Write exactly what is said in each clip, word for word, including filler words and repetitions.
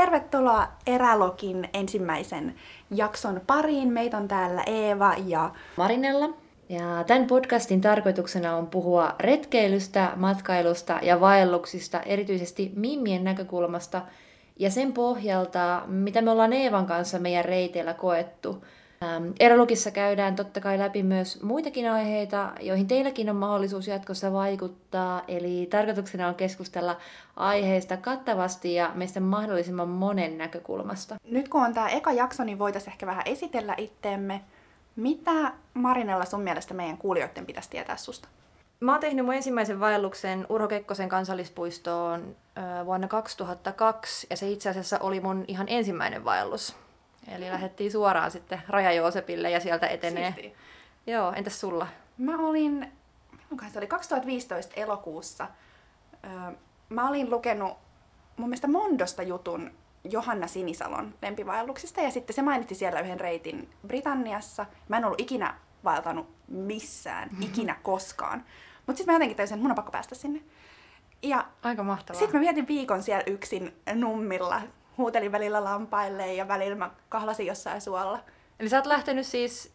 Tervetuloa Erälokin ensimmäisen jakson pariin. Meitä on täällä Eeva ja Marinella. Ja tämän podcastin tarkoituksena on puhua retkeilystä, matkailusta ja vaelluksista, erityisesti mimmien näkökulmasta ja sen pohjalta, mitä me ollaan Eevan kanssa meidän reiteillä koettu. Erälokissa käydään totta kai läpi myös muitakin aiheita, joihin teilläkin on mahdollisuus jatkossa vaikuttaa. Eli tarkoituksena on keskustella aiheista kattavasti ja meistä mahdollisimman monen näkökulmasta. Nyt kun on tämä eka jakso, niin voitaisiin ehkä vähän esitellä itteemme. Mitä, Marinella, sun mielestä meidän kuulijoiden pitäisi tietää susta? Mä oon tehnyt mun ensimmäisen vaelluksen Urho Kekkosen kansallispuistoon vuonna kaksituhattakaksi, ja se itse asiassa oli mun ihan ensimmäinen vaellus. Eli lähdettiin suoraan sitten Raja Joosepille ja sieltä etenee. Siistiä. Joo, entäs sulla? Mä olin, se oli kaksituhattaviisitoista elokuussa. Mä olin lukenut mun mielestä Mondosta jutun Johanna Sinisalon lempivaelluksista, ja sitten se mainitti siellä yhden reitin Britanniassa. Mä en ollut ikinä vaeltanut missään, mm-hmm. ikinä koskaan. Mutta sitten mä jotenkin tajusin, että mun on pakko päästä sinne. Ja aika mahtavaa. Sitten mä vietin viikon siellä yksin nummilla. Huutelin välillä lampaille ja välillä mä kahlasin jossain suolla. Eli sä oot lähtenyt siis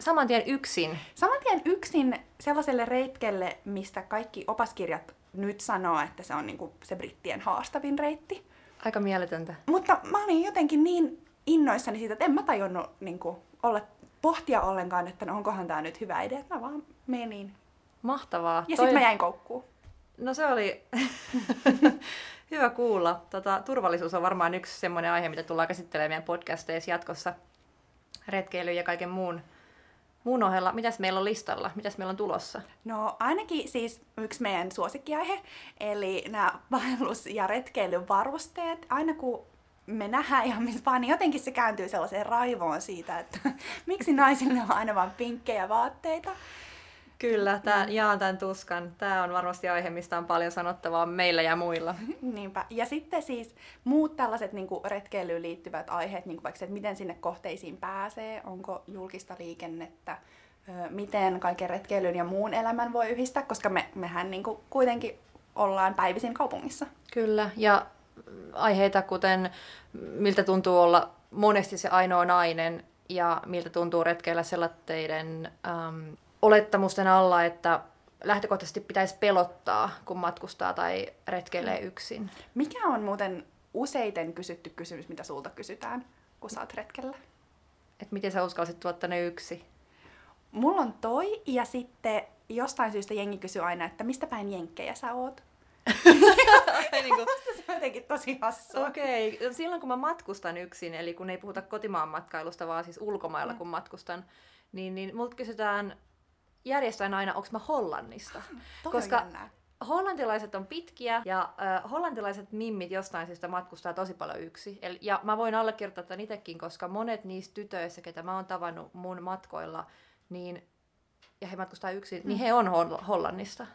saman tien yksin? Saman tien yksin sellaiselle retkelle, mistä kaikki opaskirjat nyt sanoo, että se on niinku se brittien haastavin reitti. Aika mieletöntä. Mutta mä olin jotenkin niin innoissani siitä, että en mä tajunnut niinku olla, pohtia ollenkaan, että no onkohan tää nyt hyvä idea. Mä vaan menin. Mahtavaa. Ja toi... sit mä jäin koukkuun. No se oli... Hyvä kuulla. Tota, turvallisuus on varmaan yksi semmoinen aihe, mitä tullaan käsittelemään meidän podcasteissa jatkossa retkeilyyn ja kaiken muun, muun ohella. Mitäs meillä on listalla? Mitäs meillä on tulossa? No ainakin siis yksi meidän suosikkiaihe, eli nämä vaellus- ja retkeilyn varusteet. Aina kun me nähdään ihan missä vaan, niin jotenkin se kääntyy sellaiseen raivoon siitä, että miksi naisille on aina vaan pinkkejä vaatteita. Kyllä, tämän, jaan tämän tuskan. Tämä on varmasti aihe, mistä on paljon sanottavaa meillä ja muilla. Niinpä. Ja sitten siis muut tällaiset niin kuin retkeilyyn liittyvät aiheet, niin kuin vaikka se, että miten sinne kohteisiin pääsee, onko julkista liikennettä, miten kaiken retkeilyn ja muun elämän voi yhdistää, koska me, mehän niin kuin kuitenkin ollaan päivisin kaupungissa. Kyllä, ja aiheita kuten miltä tuntuu olla monesti se ainoa nainen ja miltä tuntuu retkeillä sellaisten... Ähm, olettamusten alla, että lähtökohtaisesti pitäisi pelottaa, kun matkustaa tai retkeilee yksin. Mikä on muuten useiten kysytty kysymys, mitä sulta kysytään, kun sä oot retkellä? Et miten sä uskalsit tulla tänne yksi? Mulla on toi, ja sitten jostain syystä jengi kysyy aina, että mistä päin jenkkejä sä oot? Se on jotenkin tosi hassua. Okei, okay. Silloin kun mä matkustan yksin, eli kun ei puhuta kotimaan matkailusta, vaan siis ulkomailla mm. kun matkustan, niin, niin multa kysytään... Järjestän aina, onko mä Hollannista, Toi koska jännää. Hollantilaiset on pitkiä ja ö, hollantilaiset mimmit jostain syystä matkustaa tosi paljon yksi. Eli, ja mä voin allekirjoittaa tämän itsekin, koska monet niistä tytöissä, ketä mä oon tavannut mun matkoilla, niin, ja he matkustaa yksin, mm. niin he on ho- Hollannista.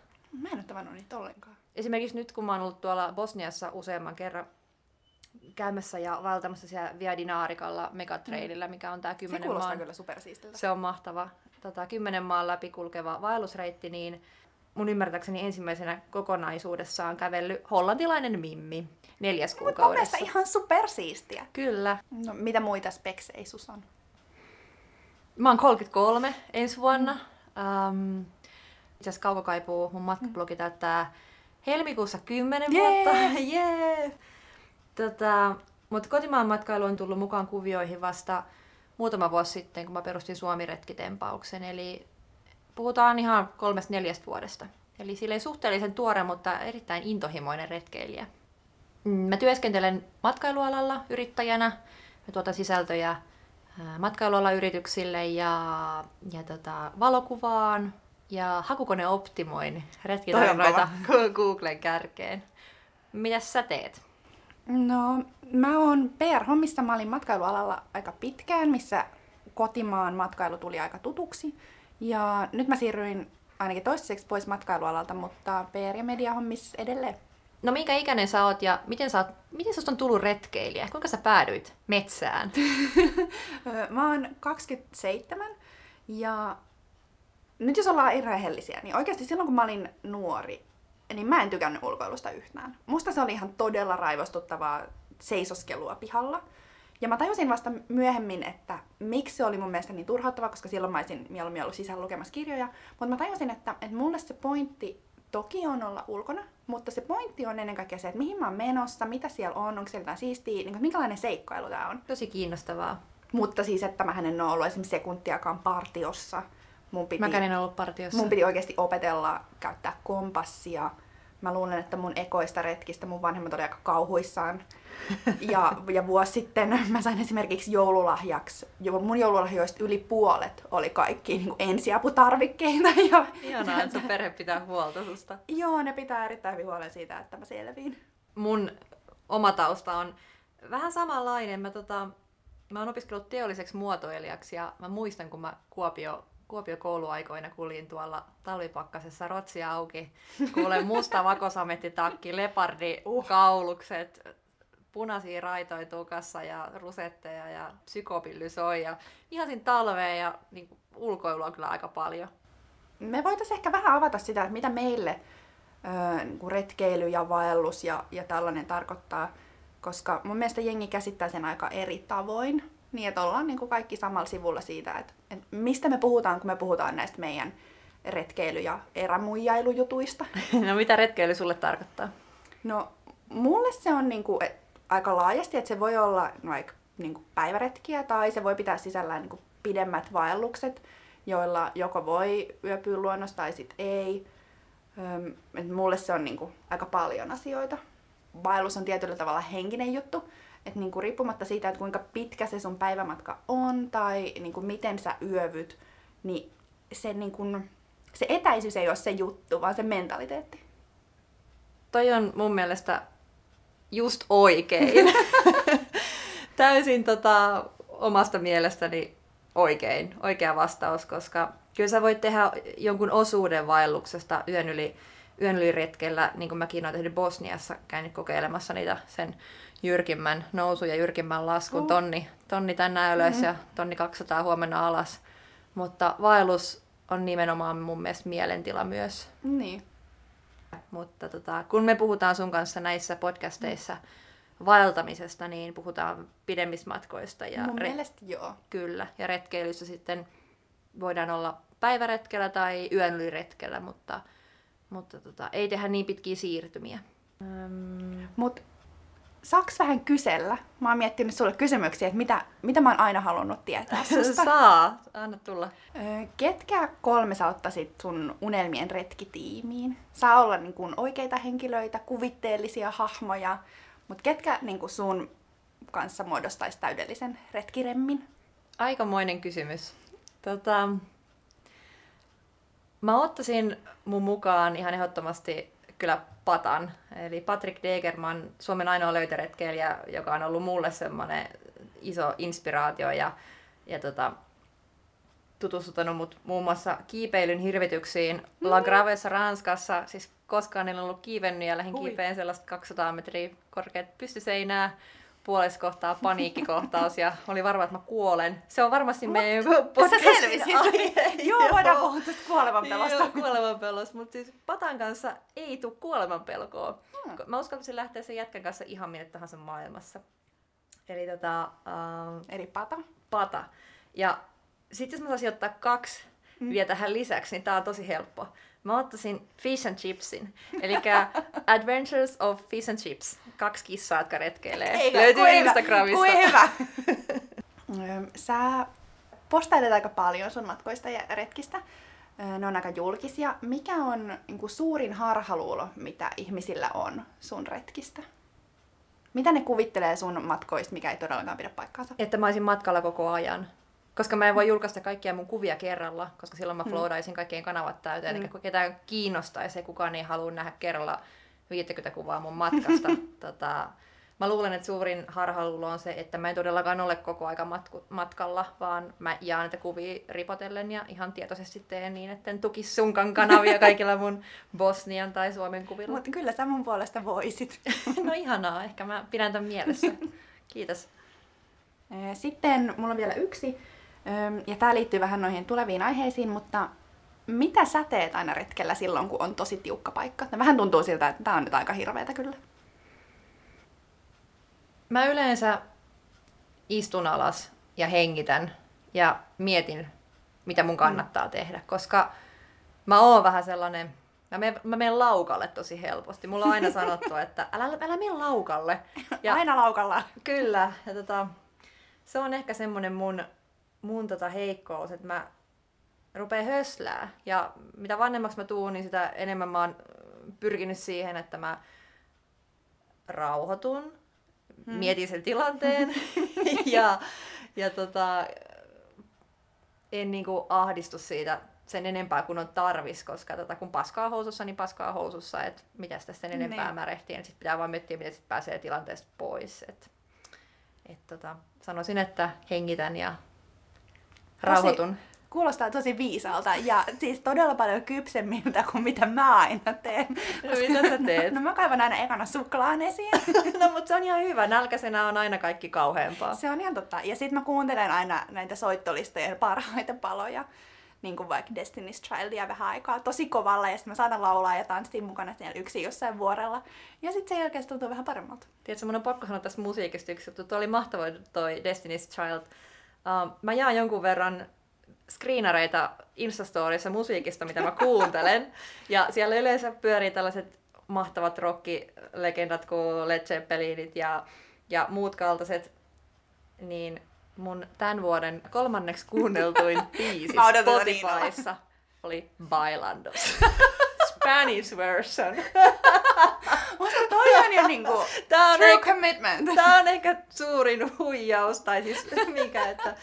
Mä en ole tavannut niitä ollenkaan. Esimerkiksi nyt, kun mä oon ollut tuolla Bosniassa useamman kerran käymässä ja valtamassa siellä Via Dinaarikalla megatrailillä, mikä on tää kymmenen maan... Se kuulostaa kyllä supersiistiltä. Se on mahtava. Tota, kymmenen maan läpi kulkeva vaellusreitti, niin mun ymmärtääkseni ensimmäisenä kokonaisuudessaan on kävellyt hollantilainen mimmi neljäs kuukaudessa. Mun mielestä ihan supersiistiä. Kyllä. No, mitä muita speksejä sus on? Mä oon kolmekymmentäkolme ensi vuonna. Mm. Um, itse asiassa Kaukokaipuu, mun matkablogi täyttää helmikuussa kymmenen yeah. vuotta. Yeah. Tota, mutta kotimaan matkailu on tullut mukaan kuvioihin vasta muutama vuosi sitten, kun mä perustin Suomi-retkitempauksen, eli puhutaan ihan kolmesta neljästä vuodesta. Eli silleen suhteellisen tuore, mutta erittäin intohimoinen retkeilijä. Mä työskentelen matkailualalla yrittäjänä, mä tuotan sisältöjä matkailualan yrityksille ja, ja tota, valokuvaan ja hakukoneoptimoin retkitarinoita Googlen kärkeen. Mitäs sä teet? No, mä oon P R-hommissa, mä olin matkailualalla aika pitkään, missä kotimaan matkailu tuli aika tutuksi. Ja nyt mä siirryin ainakin toistaiseksi pois matkailualalta, mutta P R- ja mediahommissa edelleen. No minkä ikäinen sä oot ja miten, sä oot, miten susta on tullut retkeilijä? Kuinka sä päädyit metsään? Mä oon kaksikymmentäseitsemän ja nyt jos ollaan rehellisiä, niin oikeasti silloin kun mä olin nuori, niin mä en tykännyt ulkoilusta yhtään. Musta se oli ihan todella raivostuttavaa seisoskelua pihalla. Ja mä tajusin vasta myöhemmin, että miksi se oli mun mielestä niin turhauttavaa, koska silloin mä olisin mieluummin ollut sisällä lukemassa kirjoja. Mutta mä tajusin, että, että mulle se pointti toki on olla ulkona, mutta se pointti on ennen kaikkea se, että mihin mä oon menossa, mitä siellä on, onko siellä jotain siistiä, niin kuin, minkälainen seikkailu tää on. Tosi kiinnostavaa. Mutta siis, että mähän en ole ollut esimerkiksi sekuntiakaan partiossa. Mun piti, Mäkään en ollut partiossa. Mun piti oikeasti opetella käyttää kompassia. Mä luulen, että mun ekoista retkistä mun vanhemmat oli aika kauhuissaan. Ja, ja vuosi sitten mä sain esimerkiksi joululahjaksi, mun joululahjoista yli puolet oli kaikki niin kuin ensiaputarvikkeita. Ja ihanaa, että sun perhe pitää huolta susta. Joo, ne pitää erittäin hyvin huolen siitä, että mä selviin. Mun oma tausta on vähän samanlainen. Mä, tota, mä oon opiskellut teolliseksi muotoilijaksi ja mä muistan, kun mä Kuopio... Kuopio kouluaikoina kuljin tuolla talvipakkasessa rotsia auki, kuulen musta vakosamettitakki, lepardi, uh. kaulukset, punaisia raitoja tukassa ja rusetteja ja psykopilly soi. Ja ihan siinä talveen ja niin kuin, ulkoilua on kyllä aika paljon. Me voitaisiin ehkä vähän avata sitä, että mitä meille ö, niin kuin retkeily ja vaellus ja, ja tällainen tarkoittaa, koska mun mielestä jengi käsittää sen aika eri tavoin. Niin, että ollaan niin kuin kaikki samalla sivulla siitä, että, että mistä me puhutaan, kun me puhutaan näistä meidän retkeily- ja erämuijailujutuista. No mitä retkeily sulle tarkoittaa? No mulle se on niin kuin, et, aika laajasti, että se voi olla no, aik, niin kuin päiväretkiä tai se voi pitää sisällään niin kuin pidemmät vaellukset, joilla joko voi yöpyä luonnossa tai sit ei. Öm, et mulle se on niin kuin, aika paljon asioita. Vaellus on tietyllä tavalla henkinen juttu. Että niinku riippumatta siitä, että kuinka pitkä se sun päivämatka on tai niinku miten sä yövyt, niin se, niinku, se etäisyys ei ole se juttu, vaan se mentaliteetti. Toi on mun mielestä just oikein. Täysin tota, omasta mielestäni oikein, oikea vastaus, koska kyllä sä voit tehdä jonkun osuuden vaelluksesta yön yli, yön yli retkellä, niin kuin mäkin olen tehnyt Bosniassa, käynyt kokeilemassa niitä sen jyrkimmän nousu ja jyrkimmän laskun, tonni, tonni tänään ylös mm-hmm. ja tonni kaksisataa huomenna alas. Mutta vaellus on nimenomaan mun mielestä mielentila myös. Niin. Mutta tota, kun me puhutaan sun kanssa näissä podcasteissa mm. vaeltamisesta, niin puhutaan pidemmistä matkoista. Ja mun re- mielestä joo. Kyllä, ja retkeilyssä sitten voidaan olla päiväretkellä tai yön yli retkellä, mutta, mutta tota, ei tehdä niin pitkiä siirtymiä. Mm. Mut saaks vähän kysellä? Mä oon miettinyt sulle kysymyksiä, että mitä, mitä mä oon aina halunnut tietää susta. Saa, anna tulla. Ketkä kolme sä ottaisit sun unelmien retkitiimiin? Saa olla niin kun oikeita henkilöitä, kuvitteellisia hahmoja, mutta ketkä niin kun sun kanssa muodostais täydellisen retkiremmin? Aikamoinen kysymys. Tota, mä ottaisin mun mukaan ihan ehdottomasti kyllä Patan, eli Patrick Degerman, Suomen ainoa löytöretkeilijä, joka on ollut mulle semmoinen iso inspiraatio ja, ja tota, tutustuttanut mut muun muassa kiipeilyn hirvityksiin La Gravessa Ranskassa. Siis koskaan en ollut kiivennyt ja lähdin Ui. kiipeen sellaista kaksisataa metriä korkeat pystyseinää, puolessa kohtaa paniikkikohtaus ja oli varma, että mä kuolen. Se on varmasti mut, meidän podcastin aihe. Joo, voidaan puhua tästä kuoleman pelosta. Joo, kuoleman pelosta, mutta siis Patan kanssa ei tule kuoleman pelkoa. Hmm. Mä uskaltaisin lähteä sen jätkän kanssa ihan minne tahansa maailmassa. Eli tota... Ähm, Eli Pata. Pata. Ja sitten jos mä saisin ottaa kaksi hmm. vielä tähän lisäksi, niin tää on tosi helppo. Mä ottaisin Fish and Chipsin, eli Adventures of Fish and Chips. Kaksi kissaa, jotka retkeilee. Eikä, löytyy kui Instagramista. Kui hyvä! Sä postailet aika paljon sun matkoista ja retkistä. Ne on aika julkisia. Mikä on niin kuin, suurin harhaluulo, mitä ihmisillä on sun retkistä? Mitä ne kuvittelee sun matkoista, mikä ei todellakaan pidä paikkaansa? Että mä olisin matkalla koko ajan. Koska mä en voi julkaista kaikkia mun kuvia kerralla, koska silloin mä flowdaisin kaikkien kanavat täyteen. Mm. Eli ketään kiinnostaisi ja kukaan ei halua nähdä kerralla viisikymmentä kuvaa mun matkasta. tota, mä luulen, että suurin harhaluulo on se, että mä en todellakaan ole koko aika matku- matkalla, vaan mä jaan niitä kuvia ripotellen ja ihan tietoisesti teen niin, että en tukisi sunkan kanavia kaikilla mun Bosnian tai Suomen kuvilla. Mutta kyllä sä mun puolesta voisit. No ihanaa, ehkä mä pidän tämän mielessä. Kiitos. Sitten mulla on vielä yksi. Ja tää liittyy vähän noihin tuleviin aiheisiin, mutta mitä sä teet aina retkellä silloin, kun on tosi tiukka paikka? Vähän tuntuu siltä, että tää on nyt aika hirveetä kyllä. Mä yleensä istun alas ja hengitän ja mietin, mitä mun kannattaa mm. tehdä, koska mä oon vähän sellainen, mä menen, mä menen laukalle tosi helposti. Mulla on aina sanottu, että älä, älä mene laukalle. Ja, aina laukalla. Kyllä. Ja tota, se on ehkä semmonen mun, mun tota heikkous, että mä rupean höslää. Ja mitä vanhemmaksi mä tuun, niin sitä enemmän mä oon pyrkinyt siihen, että mä rauhoitun, hmm. mietin sen tilanteen ja, ja tota, en niinku ahdistu siitä sen enempää kuin on tarvis, koska tota, kun paskaa housussa, niin paskaa housussa, että mitäs tästä sen enempää niin. märehtii, niin sitten pitää vaan miettiä, miten sit pääsee tilanteesta pois. Et, et, tota, sanoisin, että hengitän ja rauhoitun. Tosi, kuulostaa tosi viisaalta ja siis todella paljon kypsemmiltä kuin mitä mä aina teen. No, koska, mitä sä teet? No, no mä kaivan aina ekana suklaan esiin. No mutta se on ihan hyvä, nälkäisenä on aina kaikki kauheampaa. Se on ihan totta. Ja sit mä kuuntelen aina näitä soittolistojen parhaita paloja. Niin kuin vaikka Destiny's Childia vähän aikaa tosi kovalla ja sitten mä saatan laulaa ja tanssia mukana siellä yksin jossain vuorella. Ja sitten sen jälkeen se tuntuu vähän paremmalta. Tiedätkö, mun on pakko sanoa tässä musiikista yksi juttu. Tuo oli mahtava toi Destiny's Child. Uh, mä jaan jonkun verran screenareita Instastorissa musiikista, mitä mä kuuntelen. Ja siellä yleensä pyörii tällaiset mahtavat rock-legendat kuin Led Zeppelinit ja, ja muut kaltaiset. Niin mun tämän vuoden kolmanneksi kuunneltuin biisi Spotifyssa oli Bailandos. Spanish version. Mutta toi on jo niinku true commitment. Tää on ehkä suurin huijaus, tai siis mikä, että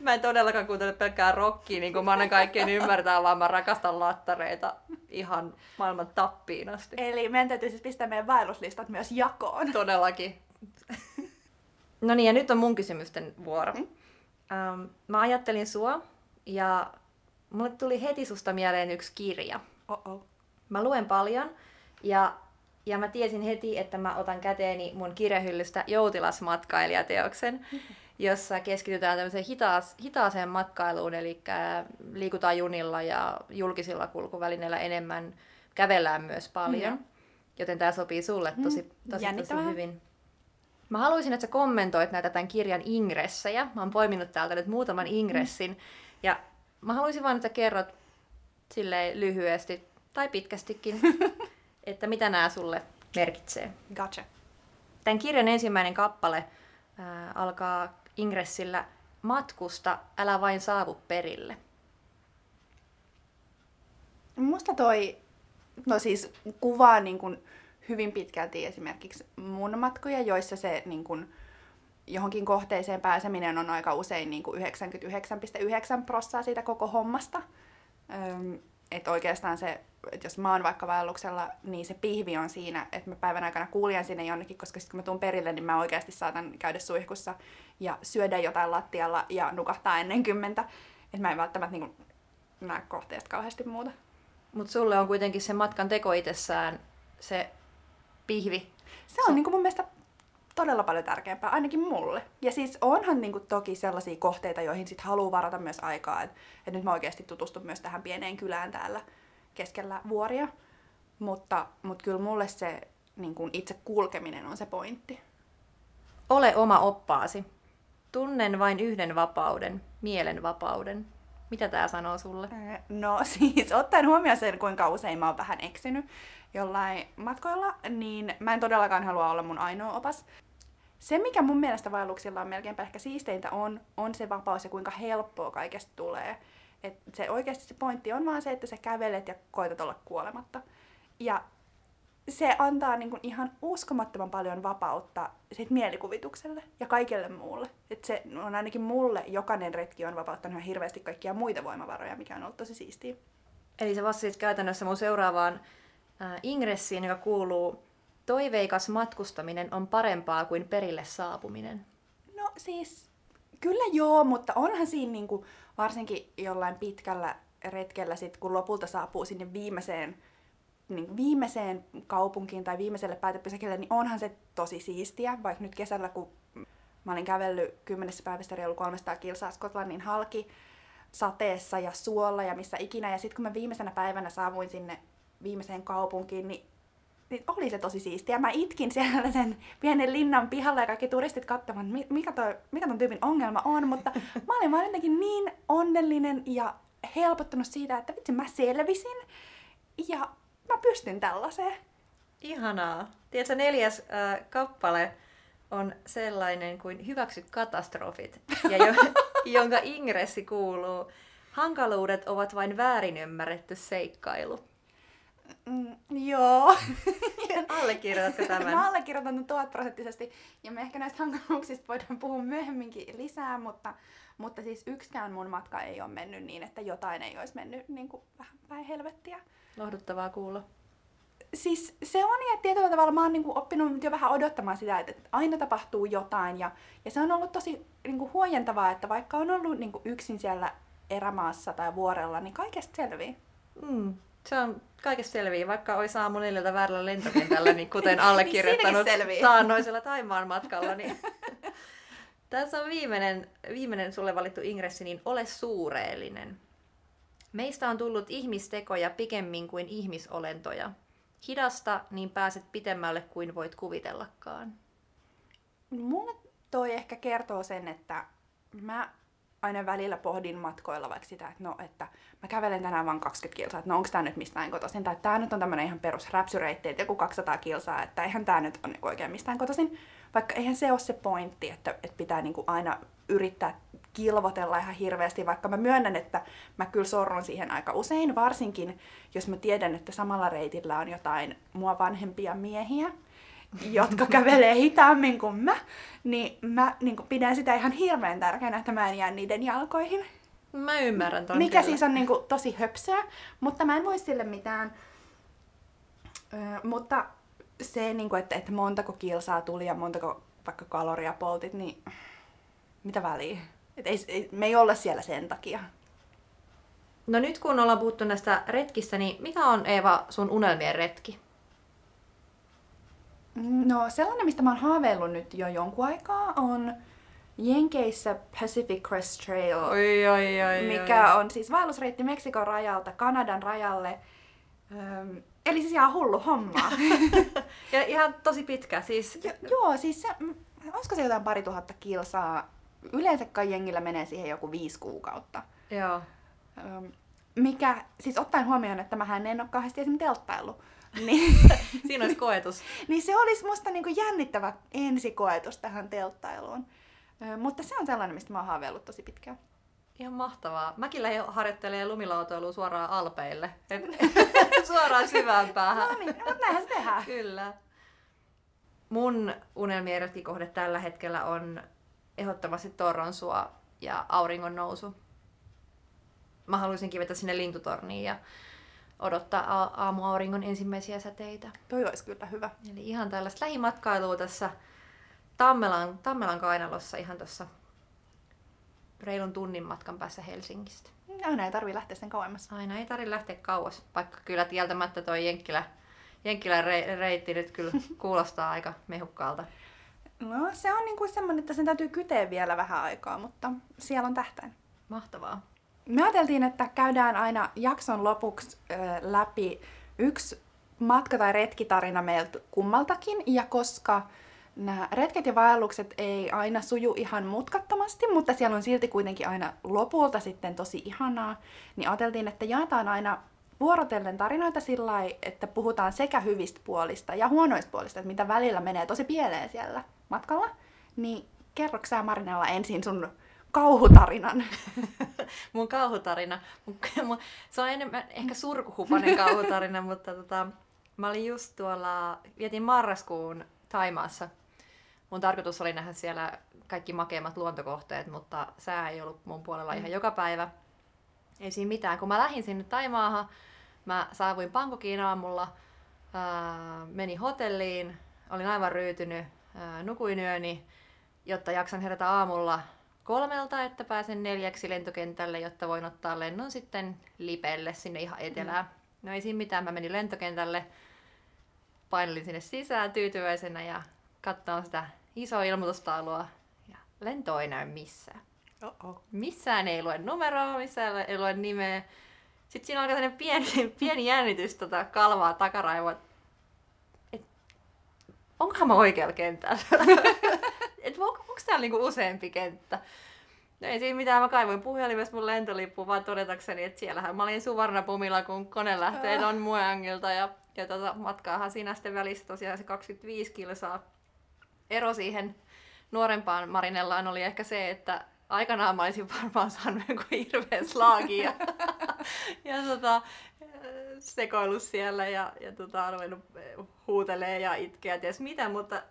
mä en todellakaan kuuntele pelkkää rockia, niin kuin mä annan kaikkien ymmärtää, vaan mä rakastan lattareita ihan maailman tappiin asti. Eli meidän täytyy siis pistää meidän vaelluslistat myös jakoon. Todellakin. No niin, ja nyt on mun kysymysten vuoro. Mm. Ähm, mä ajattelin sua, ja mulle tuli heti susta mieleen yksi kirja. Oh-oh. Mä luen paljon, ja, ja mä tiesin heti, että mä otan käteeni mun kirjahyllystä Joutilasmatkailijateoksen, mm-hmm. jossa keskitytään tämmöiseen hitaas, hitaaseen matkailuun, eli liikutaan junilla ja julkisilla kulkuvälineillä enemmän, kävellään myös paljon, mm-hmm. joten tää sopii sulle tosi, tosi, tosi hyvin. Mä haluaisin, että sä kommentoit näitä tämän kirjan ingressejä. Mä oon poiminut täältä nyt muutaman ingressin. Mm. Ja mä haluaisin vaan, että sä kerrot silleen lyhyesti tai pitkästikin, että mitä nämä sulle merkitsee. Gotcha. Tämän kirjan ensimmäinen kappale ää, alkaa ingressillä matkusta, älä vain saavu perille. Musta toi no siis, kuvaa niin kun hyvin pitkälti esimerkiksi mun matkoja, joissa se niin kun, johonkin kohteeseen pääseminen on aika usein niin kun yhdeksänkymmentäyhdeksän pilkku yhdeksän prosenttia siitä koko hommasta. Öm, et oikeastaan se, että jos mä oon vaikka vaelluksella, niin se pihvi on siinä, että mä päivän aikana kuljen sinne jonnekin, koska sitten kun mä tuun perille, niin mä oikeasti saatan käydä suihkussa ja syödä jotain lattialla ja nukahtaa ennen kymmentä. Et mä en välttämättä niin kun, näe kohteesta kauheasti muuta. Mut sulle on kuitenkin se matkan teko itsessään se pihvi. Se on niinku mun mielestä todella paljon tärkeämpää, ainakin mulle. Ja siis onhan niinku toki sellaisia kohteita, joihin sit haluaa varata myös aikaa. Et, et nyt mä oikeasti tutustun myös tähän pieneen kylään täällä keskellä vuoria. Mutta mut kyllä mulle se niinku itse kulkeminen on se pointti. Ole oma oppaasi. Tunnen vain yhden vapauden, mielenvapauden. Mitä tää sanoo sulle? No siis ottaen huomioon sen, kuinka usein mä oon vähän eksynyt jollain matkoilla, niin mä en todellakaan halua olla mun ainoa opas. Se, mikä mun mielestä vaelluksilla on melkeinpä ehkä siisteintä, on, on se vapaus ja kuinka helppoa kaikesta tulee. Et se oikeasti se pointti on vaan se, että sä kävelet ja koetat olla kuolematta. Ja se antaa niin kun ihan uskomattoman paljon vapautta sit mielikuvitukselle ja kaikelle muulle. Et se on ainakin mulle, jokainen retki on vapauttanut ihan hirveästi kaikkia muita voimavaroja, mikä on ollut tosi siistiä. Eli sä vastasit käytännössä mun seuraavaan äh, ingressiin, joka kuuluu: toiveikas matkustaminen on parempaa kuin perille saapuminen. No siis, kyllä joo, mutta onhan siinä niinku, varsinkin jollain pitkällä retkellä, sit, kun lopulta saapuu sinne viimeiseen Niin viimeiseen kaupunkiin tai viimeiselle päätepysäkille, niin onhan se tosi siistiä. Vaikka nyt kesällä, kun mä olin kävellyt kymmenessä päivässä reilu kolmesataa kilsaa Skotlannin halki sateessa ja suolla ja missä ikinä. Ja sitten kun mä viimeisenä päivänä saavuin sinne viimeiseen kaupunkiin, niin niin oli se tosi siistiä. Mä itkin siellä sen pienen linnan pihalla ja kaikki turistit katsomaan, mikä, toi, mikä ton tyypin ongelma on, mutta mä olin vaan jotenkin niin onnellinen ja helpottunut siitä, että vitsi mä selvisin ja mä pystyn tällaiseen. Ihanaa. Tiedätkö, neljäs äh, kappale on sellainen kuin Hyväksy katastrofit, ja jo, jonka ingressi kuuluu Hankaluudet ovat vain väärin ymmärretty seikkailu. Mm, joo. Allekirjoitatko tämän? Mä allekirjoitan tämän tuhatprosenttisesti. Ja me ehkä näistä hankaluuksista voidaan puhua myöhemminkin lisää, mutta, mutta siis yksikään mun matka ei ole mennyt niin, että jotain ei olisi mennyt niin kuin vähän päin helvettiä. Lohduttavaa kuulla. Siis se on, ja tietyllä tavalla mä oon niin kuin oppinut jo vähän odottamaan sitä, että aina tapahtuu jotain. Ja, ja se on ollut tosi niin kuin huojentavaa, että vaikka on ollut niin kuin yksin siellä erämaassa tai vuorella, niin kaikesta selvii. Mm. Se on kaikesta selviä, vaikka olisi aamu neljältä väärällä lentokentällä, niin kuten allekirjoittanut taannoisella Thaimaan matkalla. Niin. Tässä on viimeinen, viimeinen sulle valittu ingressi, niin ole suureellinen. Meistä on tullut ihmistekoja pikemmin kuin ihmisolentoja. Hidasta, niin pääset pitemmälle kuin voit kuvitellakaan. Mulle toi ehkä kertoo sen, että mä aina välillä pohdin matkoilla vaikka sitä, että no, että mä kävelen tänään vaan kaksikymmentä kilsaa, että no onko tää nyt mistään kotoisin, tai tää nyt on tämmönen ihan perus räpsyreitti, että joku kaksisataa kilsaa, että eihän tää nyt on oikein mistään kotoisin, vaikka eihän se ole se pointti, että, että pitää niinku aina yrittää kilvotella ihan hirveästi, vaikka mä myönnän, että mä kyllä sorron siihen aika usein, varsinkin jos mä tiedän, että samalla reitillä on jotain mua vanhempia miehiä, jotka kävelee hitaammin kuin mä, niin mä niin kuin pidän sitä ihan hirveän tärkeänä, että mä en jää niiden jalkoihin. Mä ymmärrän ton. Mikä kyllä. Siis on niin kuin tosi höpsöä, mutta mä en voi sille mitään. Ö, mutta se, niin kuin, että, että montako kilsaa tuli ja montako vaikka kaloria poltit, niin mitä väliä? Et ei, ei, me ei olla siellä sen takia. No nyt kun ollaan puhuttu näistä retkistä, niin mikä on, Eeva, sun unelmien retki? No sellainen, mistä mä oon haaveillut nyt jo jonkun aikaa, on Jenkeissä Pacific Crest Trail, oi, oi, oi, mikä oi. on siis vaellusreitti Meksikon rajalta Kanadan rajalle. Öm, eli siis ihan hullu homma. Ja ihan tosi pitkä siis. Jo, joo, siis se, olisiko se jotain pari tuhatta kilsaa? Yleensä kai jengillä menee siihen joku viisi kuukautta. Joo. Öm, mikä, siis ottaen huomioon, että mähän en ole kauheasti esimerkiksi telttaillut. Niin, siinä olisi koetus. Niin se olisi musta niinku jännittävä ensikoetus tähän telttailuun. Ö, mutta se on sellainen, mistä mä oon haaveillut tosi pitkään. Ihan mahtavaa. Mäkin lähdin harjoittelemaan lumilautailuun suoraan Alpeille. Suoraan syvään päähän. No niin, mutta näinhän se tehdään. Kyllä. Mun unelmien retkikohde tällä hetkellä on ehdottomasti Torronsuo ja auringon nousu. Mä haluaisin kivetä sinne lintutorniin ja odottaa a- aamuauringon ensimmäisiä säteitä. Toi olisi kyllä hyvä. Eli ihan tällaista lähimatkailua tässä Tammelan, Tammelan Kainalossa, ihan tuossa reilun tunnin matkan päässä Helsingistä. Aina ei tarvitse lähteä sen kauemmas. Aina ei tarvitse lähteä kauas, vaikka kyllä kieltämättä toi Jenkkilä, Jenkkilän re- reitti nyt kyllä kuulostaa aika mehukkaalta. No se on niinku semmoinen, että sen täytyy kyteä vielä vähän aikaa, mutta siellä on tähtäin. Mahtavaa. Me ajateltiin, että käydään aina jakson lopuksi läpi yksi matka- tai retkitarina meiltä kummaltakin. Ja koska nämä retket ja vaellukset ei aina suju ihan mutkattomasti, mutta siellä on silti kuitenkin aina lopulta sitten tosi ihanaa, niin ajateltiin, että jaetaan aina vuorotellen tarinoita sillä lailla, että puhutaan sekä hyvistä puolista ja huonoista puolista, että mitä välillä menee tosi pieleen siellä matkalla. Niin kerroksä sä, Marinella, ensin sun kauhutarinan. Mun kauhutarina. Se on enemmän ehkä surkuhupainen kauhutarina, mutta tota, mä olin just tuolla, vietin marraskuun Thaimaassa. Mun tarkoitus oli nähdä siellä kaikki makeimmat luontokohteet, mutta sää ei ollut mun puolella ihan joka päivä. Ei siinä mitään. Kun mä lähdin sinne Thaimaahan, mä saavuin Pankukiin aamulla, ää, menin hotelliin, olin aivan ryytynyt, ää, nukuin yöni, jotta jaksan herätä aamulla kolmelta, että pääsen neljäksi lentokentälle, jotta voin ottaa lennon sitten Lipelle sinne ihan etelään. Mm. No ei siinä mitään, mä menin lentokentälle, painelin sinne sisään tyytyväisenä ja katsoin sitä isoa ilmoitustaulua. Ja lento ei näy missään. Uh-oh. Missään ei lue numeroa, missään ei lue nimeä. Sitten siinä alkaa pieni, pieni jännitys tota kalvaa takaraivoa. onkohan mä oikealla kentällä? Et on, onko täällä niinku useampi kenttä? No ei siinä mitään, mä kaivoin puhelimesta mun lentolippu vaan todetakseni, että siellähän mä olin Suvarnapumilla, kun kone lähtee Don Mojangilta ja, ja tota, matkaahan siinä sitten välissä tosiaan se kaksikymmentäviisi kilsaa. Ero siihen nuorempaan Marinellaan oli ehkä se, että aikanaan mä olisin varmaan saanut jonkun hirveän slaagin ja, ja tota, sekoillut siellä ja, ja tota, ruvennut huutelee ja itkeä ties mitä, mutta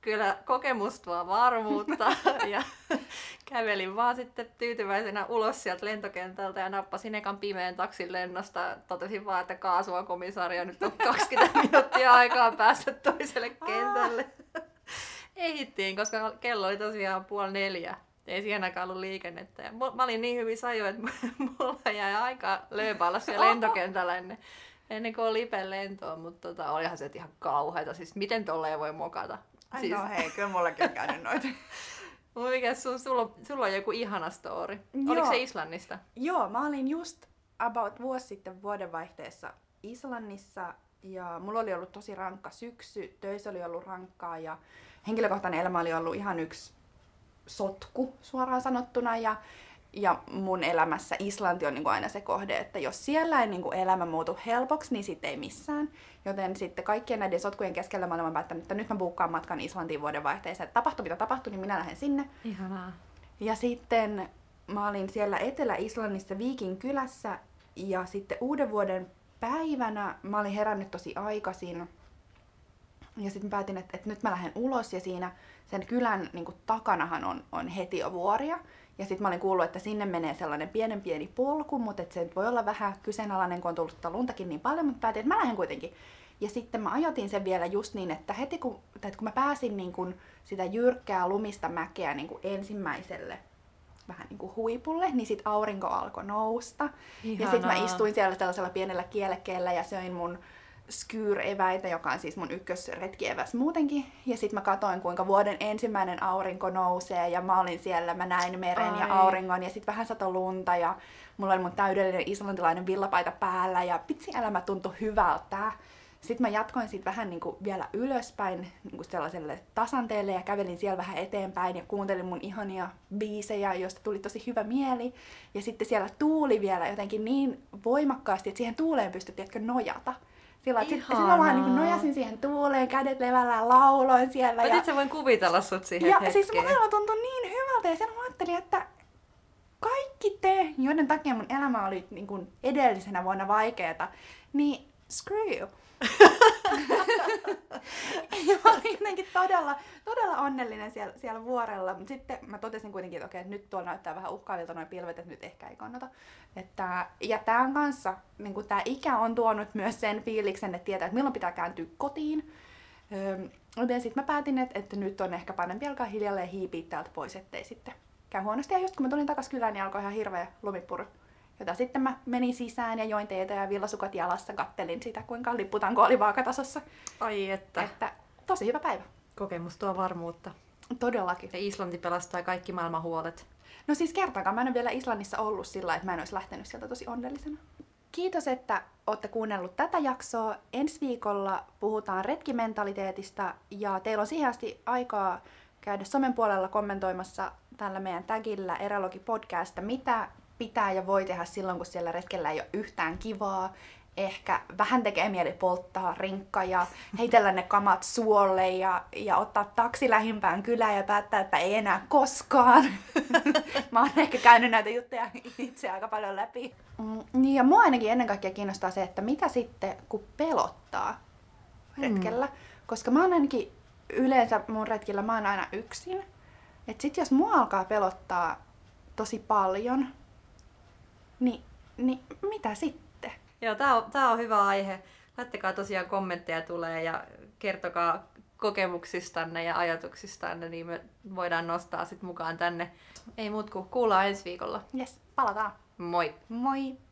kyllä kokemus tuo varmuutta ja kävelin vaan sitten tyytyväisenä ulos sieltä lentokentältä ja nappasin ekan pimeän taksin lennosta. Totesin vaan, että kaasua komisario, nyt on kaksikymmentä minuuttia aikaa päästä toiselle kentälle. Ehittiin, koska kello oli tosiaan puoli neljä. Ei siihen aikaan ollut liikennettä. Ja mä olin niin hyvin sajoin, että mulla jäi aikaa lööpailla siellä lentokentällä ennen, ennen kuin lipen lentoon. Mutta tota, olihan se ihan kauheata. Siis miten tolleen voi mokata? Ai siis... no hei, kyllä mullakin on käynyt noita. Mikäs sun, sulla, sulla on joku ihana story. Joo. Oliko se Islannista? Joo, mä olin just about vuosi sitten vuodenvaihteessa Islannissa. Ja mulla oli ollut tosi rankka syksy, töissä oli ollut rankkaa ja henkilökohtainen elämä oli ollut ihan yksi sotku suoraan sanottuna. Ja, ja mun elämässä Islanti on niin kuin aina se kohde, että jos siellä ei niin kuin elämä muutu helpoksi, niin sit ei missään. Joten sitten kaikkien näiden sotkujen keskellä mä olen päättänyt, että nyt mä buukkaan matkan Islantiin vuodenvaihteeseen. Tapahtui mitä tapahtui, niin minä lähden sinne. Ihanaa. Ja sitten mä olin siellä Etelä-Islannissa Viikin kylässä ja sitten uuden vuoden päivänä mä olin herännyt tosi aikaisin. Ja sitten päätin, että, että nyt mä lähden ulos ja siinä sen kylän niin kuin, takanahan on, on heti jo vuoria. Ja sitten mä olin kuullut, että sinne menee sellainen pienen pieni polku, mutta se voi olla vähän kyseenalainen, kun on tullut luntakin niin paljon, mutta päätin, että mä lähden kuitenkin. Ja sitten mä ajotin sen vielä just niin, että heti kun, että kun mä pääsin niin kuin, sitä jyrkkää lumista mäkeä niin kuin ensimmäiselle vähän niin kuin huipulle, niin sit aurinko alkoi nousta. Ihanaa. Ja sit mä istuin siellä tällaisella pienellä kielekkeellä ja söin mun skyyr-eväitä, joka on siis mun ykkösretkieväs muutenkin. Ja sit mä katoin, kuinka vuoden ensimmäinen aurinko nousee ja mä olin siellä, mä näin meren Ai. ja auringon ja sit vähän satoi lunta ja mulla oli mun täydellinen islantilainen villapaita päällä ja vitsi elämä tuntui hyvältä. Sitten mä jatkoin siitä vähän niin kuin vielä ylöspäin niin kuin sellaiselle tasanteelle ja kävelin siellä vähän eteenpäin ja kuuntelin mun ihania biisejä, joista tuli tosi hyvä mieli. Ja sitten siellä tuuli vielä jotenkin niin voimakkaasti, että siihen tuuleen pystyi tiedätkö, nojata. Silloin mä vaan niin nojasin siihen tuuleen, kädet levällään, lauloin siellä. Mä ja... sä voin kuvitella sut siihen ja hetkeen. Siis mun elämä tuntui niin hyvältä ja siellä mä ajattelin, että kaikki te, joiden takia mun elämä oli niin kuin edellisenä vuonna vaikeeta, niin screw you. Ja mä olin jotenkin todella, todella onnellinen siellä, siellä vuorella, mutta sitten mä totesin kuitenkin, että okei, että nyt tuolla näyttää vähän uhkaavilta nuo pilvet, että nyt ehkä ei kannata. Että, ja tämän kanssa niin kun tämä ikä on tuonut myös sen fiiliksen, että tietää, että milloin pitää kääntyä kotiin. Joten sitten mä päätin, että, että nyt on ehkä parempi alkaa hiljalleen hiipiä täältä pois, ettei sitten käy huonosti. Ja just kun mä tulin takas kylään, niin alkoi ihan hirveä lumipuru. Jota sitten mä menin sisään ja join teetä ja villasukat jalassa, kattelin sitä, kuinka lipputanko oli vaakatasossa. Ai että. Että tosi hyvä päivä. Kokemus tuo varmuutta. Todellakin. Ja Islanti pelastaa kaikki maailman huolet. No siis kertaakaan, mä en ole vielä Islannissa ollut sillä lailla, että mä en olisi lähtenyt sieltä tosi onnellisena. Kiitos, että olette kuunnellut tätä jaksoa. Ensi viikolla puhutaan retkimentaliteetista ja teillä on siihen asti aikaa käydä somen puolella kommentoimassa tällä meidän tagillä Eräloki-podcasta, mitä pitää ja voi tehdä silloin, kun siellä retkellä ei ole yhtään kivaa. Ehkä vähän tekee mieli polttaa rinkka ja heitellä ne kamat suolle ja, ja ottaa taksi lähimpään kylään ja päättää, että ei enää koskaan. Mä oon ehkä käynyt näitä juttuja itse aika paljon läpi. Mm, ja mua ainakin ennen kaikkea kiinnostaa se, että mitä sitten, kun pelottaa retkellä. Hmm. Koska mä oon ainakin yleensä mun retkillä mä oon aina yksin. Et sit jos mua alkaa pelottaa tosi paljon, Niin, niin mitä sitten? Joo, tää on, tää on hyvä aihe. Laittakaa tosiaan kommentteja tulee ja kertokaa kokemuksistanne ja ajatuksistanne, niin me voidaan nostaa sit mukaan tänne. Ei muut kuin kuullaan ensi viikolla. Yes, palataan. Moi. Moi.